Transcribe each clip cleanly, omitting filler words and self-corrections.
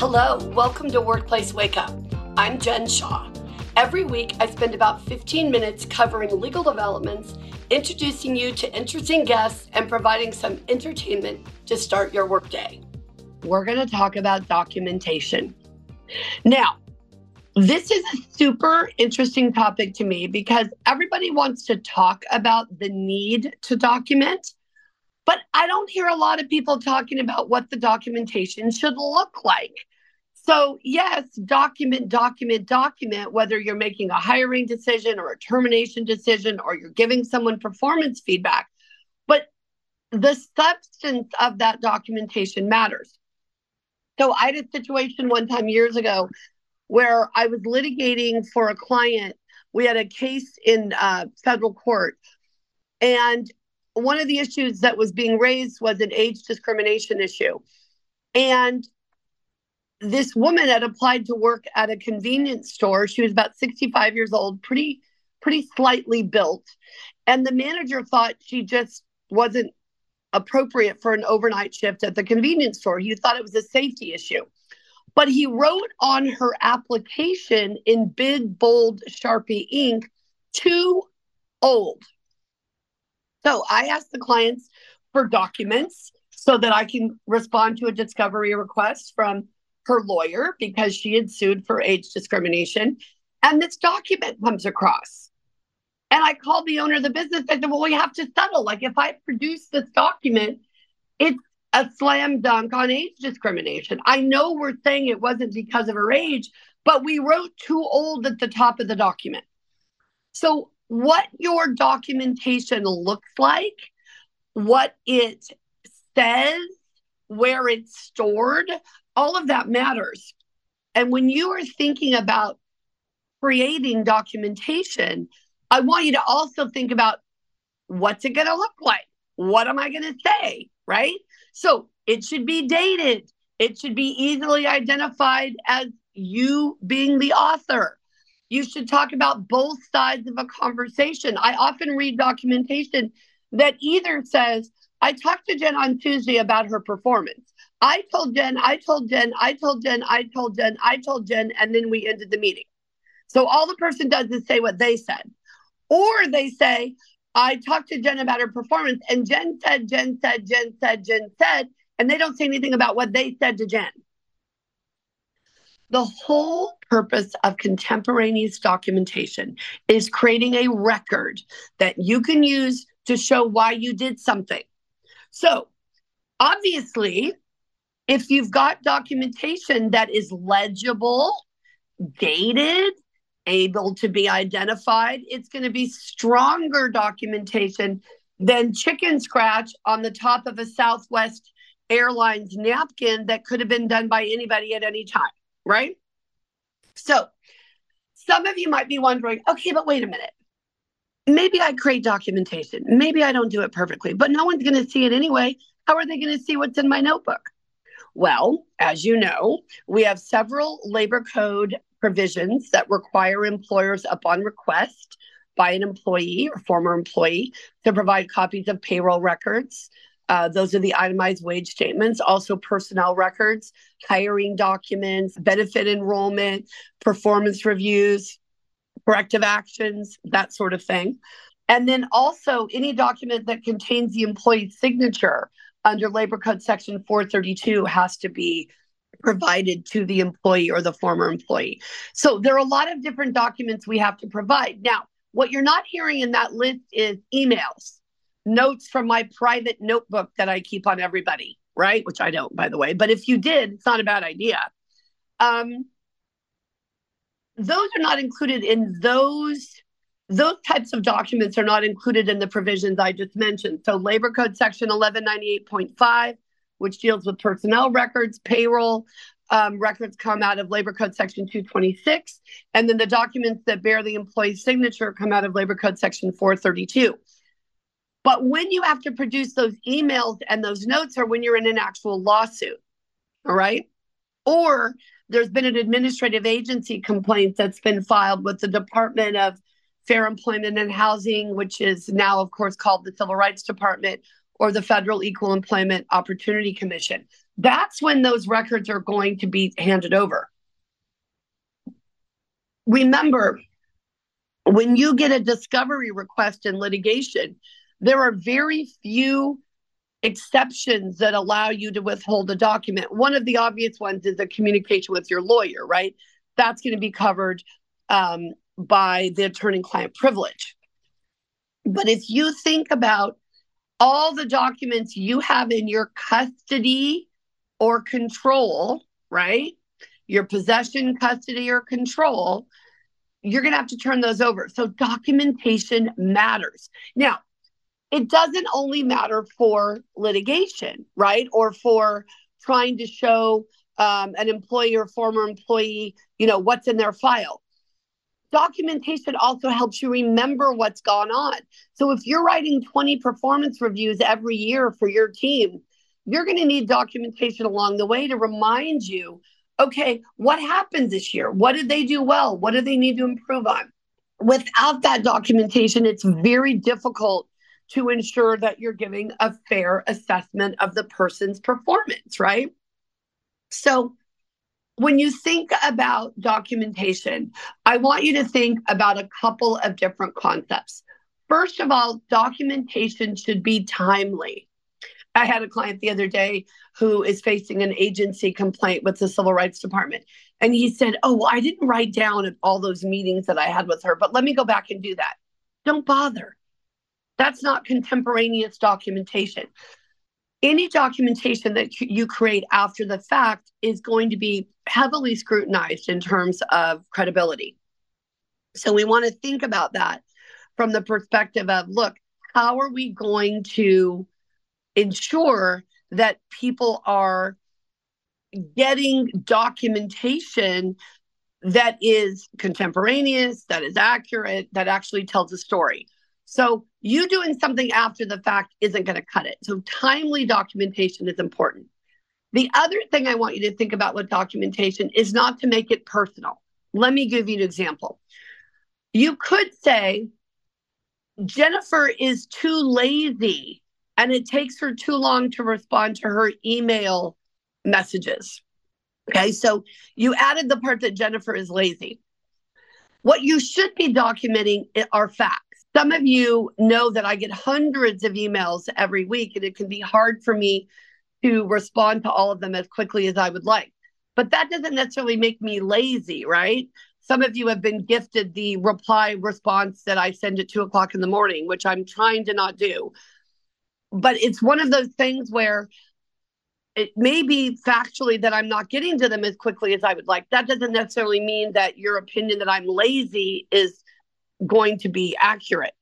Hello, welcome to Workplace Wake Up. I'm Jen Shaw. Every week, I spend about 15 minutes covering legal developments, introducing you to interesting guests, and providing some entertainment to start your workday. We're going to talk about documentation. Now, this is a super interesting topic to me because everybody wants to talk about the need to document, but I don't hear a lot of people talking about what the documentation should look like. So yes, document, whether you're making a hiring decision or a termination decision, or you're giving someone performance feedback, but the substance of that documentation matters. So I had a situation one time years ago where I was litigating for a client. We had a case in federal court, and one of the issues that was being raised was an age discrimination issue. And this woman had applied to work at a convenience store. She was about 65 years old, pretty slightly built. And the manager thought she just wasn't appropriate for an overnight shift at the convenience store. He thought it was a safety issue. But he wrote on her application in big, bold Sharpie ink, too old. So I asked the clients for documents so that I can respond to a discovery request from her lawyer because she had sued for age discrimination. And this document comes across. And I called the owner of the business. I said, well, we have to settle. Like, if I produce this document, it's a slam dunk on age discrimination. I know we're saying it wasn't because of her age, but we wrote too old at the top of the document. So what your documentation looks like, what it says, where it's stored, all of that matters. And when you are thinking about creating documentation, I want you to also think about, what's it going to look like? What am I going to say, right? So it should be dated. It should be easily identified as you being the author. You should talk about both sides of a conversation. I often read documentation that either says, I talked to Jen on Tuesday about her performance. I told Jen, and then we ended the meeting. So all the person does is say what they said. Or they say, I talked to Jen about her performance, and Jen said, and they don't say anything about what they said to Jen. The whole purpose of contemporaneous documentation is creating a record that you can use to show why you did something. So obviously, if you've got documentation that is legible, dated, able to be identified, it's going to be stronger documentation than chicken scratch on the top of a Southwest Airlines napkin that could have been done by anybody at any time, right? So some of you might be wondering, okay, but wait a minute. Maybe I create documentation. Maybe I don't do it perfectly, but no one's going to see it anyway. How are they going to see what's in my notebook? Well, as you know, we have several labor code provisions that require employers, upon request by an employee or former employee, to provide copies of payroll records. Those are the itemized wage statements, also personnel records, hiring documents, benefit enrollment, performance reviews, corrective actions, that sort of thing. And then also any document that contains the employee's signature under Labor Code Section 432 has to be provided to the employee or the former employee. So there are a lot of different documents we have to provide. Now, what you're not hearing in that list is emails, notes from my private notebook that I keep on everybody, right? Which I don't, by the way. But if you did, it's not a bad idea. Those are not included in those types of documents are not included in the provisions I just mentioned. So Labor Code Section 1198.5, which deals with personnel records, payroll records come out of Labor Code Section 226, and then the documents that bear the employee's signature come out of Labor Code Section 432. But when you have to produce those emails and those notes are when you're in an actual lawsuit, all right? Or there's been an administrative agency complaint that's been filed with the Department of Fair Employment and Housing, which is now, of course, called the Civil Rights Department, or the Federal Equal Employment Opportunity Commission. That's when those records are going to be handed over. Remember, when you get a discovery request in litigation, there are very few exceptions that allow you to withhold a document. One of the obvious ones is a communication with your lawyer, right? That's going to be covered by the attorney-client privilege. But if you think about all the documents you have in your custody or control, right? Your possession, custody, or control, you're going to have to turn those over. So documentation matters. Now, it doesn't only matter for litigation, right? Or for trying to show an employee or former employee, you know, what's in their file. Documentation also helps you remember what's gone on. So if you're writing 20 performance reviews every year for your team, you're going to need documentation along the way to remind you, okay, what happened this year? What did they do well? What do they need to improve on? Without that documentation, it's very difficult to ensure that you're giving a fair assessment of the person's performance, right? So when you think about documentation, I want you to think about a couple of different concepts. First of all, documentation should be timely. I had a client the other day who is facing an agency complaint with the Civil Rights Department. And he said, oh, well, I didn't write down all those meetings that I had with her, but let me go back and do that. Don't bother. That's not contemporaneous documentation. Any documentation that you create after the fact is going to be heavily scrutinized in terms of credibility. So we want to think about that from the perspective of, look, how are we going to ensure that people are getting documentation that is contemporaneous, that is accurate, that actually tells a story? So you doing something after the fact isn't going to cut it. So timely documentation is important. The other thing I want you to think about with documentation is not to make it personal. Let me give you an example. You could say, Jennifer is too lazy and it takes her too long to respond to her email messages. Okay, so you added the part that Jennifer is lazy. What you should be documenting are facts. Some of you know that I get hundreds of emails every week, and it can be hard for me to respond to all of them as quickly as I would like. But that doesn't necessarily make me lazy, right? Some of you have been gifted the reply response that I send at 2 o'clock in the morning, which I'm trying to not do. But it's one of those things where it may be factually that I'm not getting to them as quickly as I would like. That doesn't necessarily mean that your opinion that I'm lazy is going to be accurate.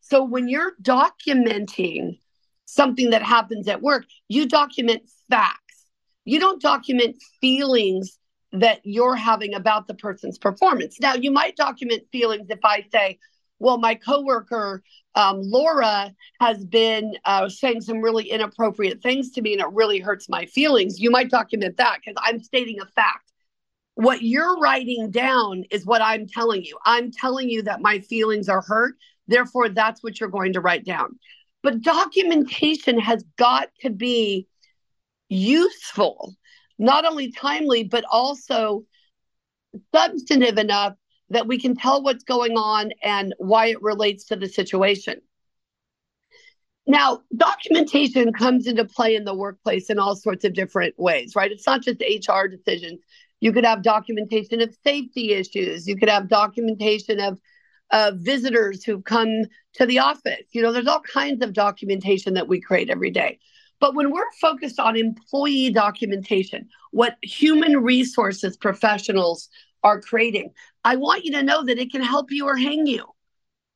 So when you're documenting something that happens at work, you document facts. You don't document feelings that you're having about the person's performance. Now, you might document feelings if I say, well, my coworker, Laura, has been saying some really inappropriate things to me and it really hurts my feelings. You might document that because I'm stating a fact. What you're writing down is what I'm telling you. I'm telling you that my feelings are hurt. Therefore, that's what you're going to write down. But documentation has got to be useful, not only timely, but also substantive enough that we can tell what's going on and why it relates to the situation. Now, documentation comes into play in the workplace in all sorts of different ways, right? It's not just HR decisions. You could have documentation of safety issues. You could have documentation of visitors who've come to the office. You know, there's all kinds of documentation that we create every day. But when we're focused on employee documentation, what human resources professionals are creating, I want you to know that it can help you or hang you,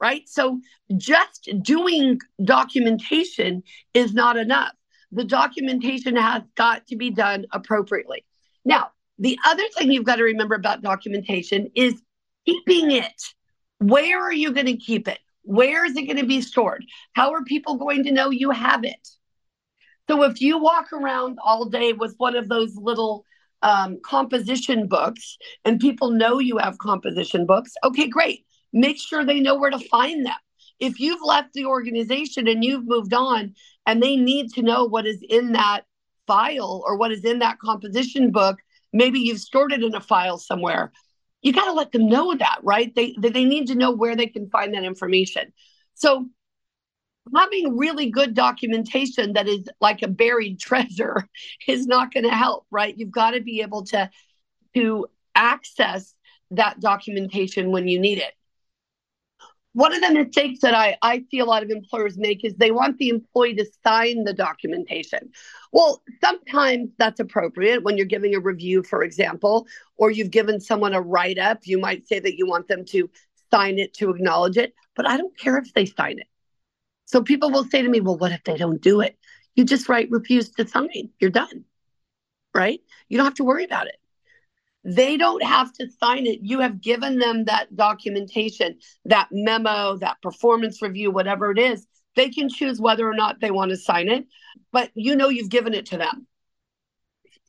right? So just doing documentation is not enough. The documentation has got to be done appropriately. Now, the other thing you've got to remember about documentation is keeping it. Where are you going to keep it? Where is it going to be stored? How are people going to know you have it? So if you walk around all day with one of those little composition books and people know you have composition books, okay, great. Make sure they know where to find them. If you've left the organization and you've moved on, and they need to know what is in that file or what is in that composition book, maybe you've stored it in a file somewhere. You got to let them know that, right? They need to know where they can find that information. So having really good documentation that is like a buried treasure is not going to help, right? You've got to be able to access that documentation when you need it. One of the mistakes that I see a lot of employers make is they want the employee to sign the documentation. Well, sometimes that's appropriate when you're giving a review, for example, or you've given someone a write-up. You might say that you want them to sign it to acknowledge it, but I don't care if they sign it. So people will say to me, well, what if they don't do it? You just write refuse to sign. You're done, right? You don't have to worry about it. They don't have to sign it. You have given them that documentation, that memo, that performance review, whatever it is. They can choose whether or not they want to sign it, but you know you've given it to them.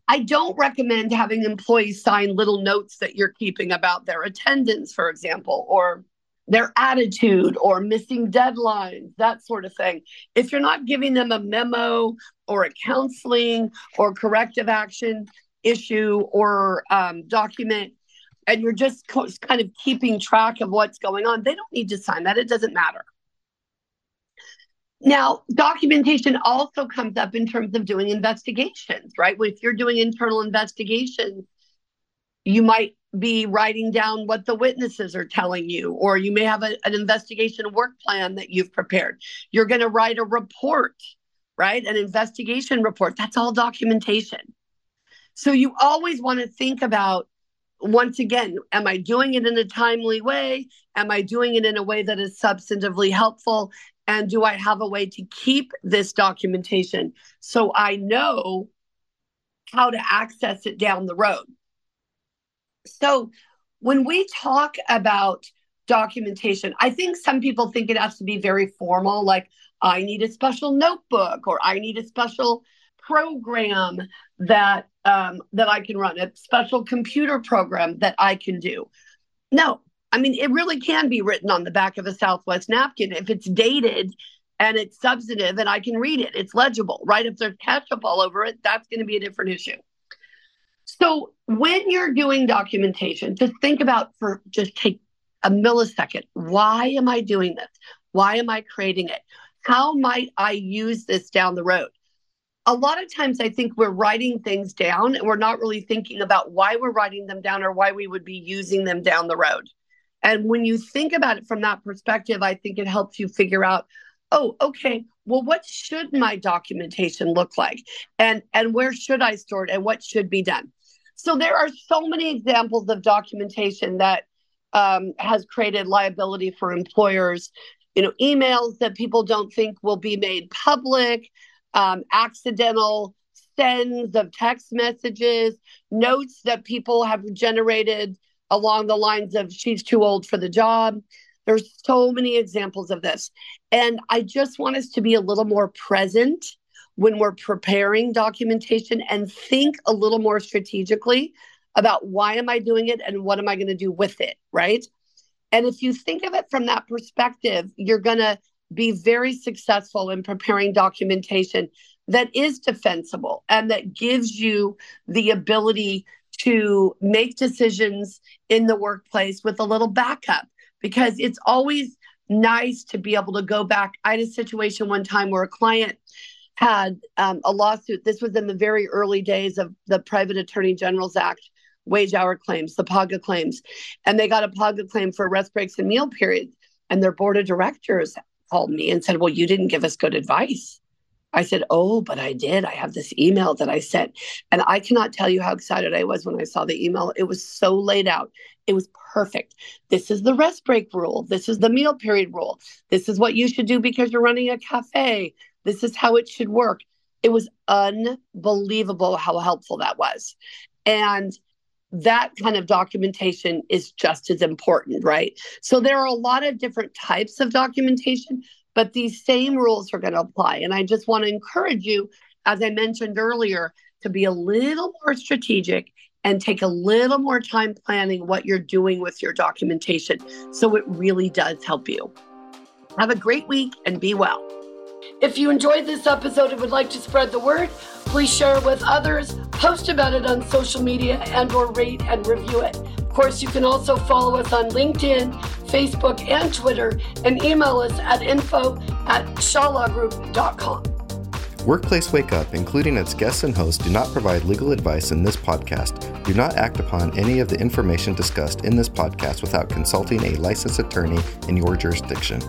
I don't recommend having employees sign little notes that you're keeping about their attendance, for example, or their attitude or missing deadlines, that sort of thing. If you're not giving them a memo or a counseling or corrective action issue or document, and you're just kind of keeping track of what's going on, they don't need to sign that. It doesn't matter. Now, documentation also comes up in terms of doing investigations, right? If you're doing internal investigations, you might be writing down what the witnesses are telling you, or you may have an investigation work plan that you've prepared. You're going to write a report, right? An investigation report. That's all documentation. So you always want to think about, once again, am I doing it in a timely way? Am I doing it in a way that is substantively helpful? And do I have a way to keep this documentation so I know how to access it down the road? So when we talk about documentation, I think some people think it has to be very formal, like I need a special notebook or I need a special program that that I can run, a special computer program that I can do. No, I mean, it really can be written on the back of a Southwest napkin if it's dated and it's substantive and I can read it. It's legible, right? If there's ketchup all over it, that's going to be a different issue. So when you're doing documentation, just think about just take a millisecond. Why am I doing this? Why am I creating it? How might I use this down the road? A lot of times I think we're writing things down and we're not really thinking about why we're writing them down or why we would be using them down the road. And when you think about it from that perspective, I think it helps you figure out, oh, okay, well, what should my documentation look like? And where should I store it and what should be done? So there are so many examples of documentation that has created liability for employers. You know, emails that people don't think will be made public, accidental sends of text messages, notes that people have generated along the lines of she's too old for the job. There's so many examples of this. And I just want us to be a little more present when we're preparing documentation and think a little more strategically about why am I doing it and what am I going to do with it, right? And if you think of it from that perspective, you're going to be very successful in preparing documentation that is defensible and that gives you the ability to make decisions in the workplace with a little backup, because it's always nice to be able to go back. I had a situation one time where a client had a lawsuit. This was in the very early days of the Private Attorney General's Act, wage hour claims, the PAGA claims, and they got a PAGA claim for rest breaks and meal periods. And their board of directors called me and said, well, you didn't give us good advice. I said, oh, but I did. I have this email that I sent. And I cannot tell you how excited I was when I saw the email. It was so laid out. It was perfect. This is the rest break rule. This is the meal period rule. This is what you should do because you're running a cafe. This is how it should work. It was unbelievable how helpful that was. And that kind of documentation is just as important, right? So there are a lot of different types of documentation, but these same rules are going to apply. And I just want to encourage you, as I mentioned earlier, to be a little more strategic and take a little more time planning what you're doing with your documentation so it really does help you. Have a great week and be well. If you enjoyed this episode and would like to spread the word, please share it with others, post about it on social media, and/or rate and review it. Of course, you can also follow us on LinkedIn, Facebook, and Twitter, and email us at info@shawlawgroup.com. Workplace Wake Up, including its guests and hosts, do not provide legal advice in this podcast. Do not act upon any of the information discussed in this podcast without consulting a licensed attorney in your jurisdiction.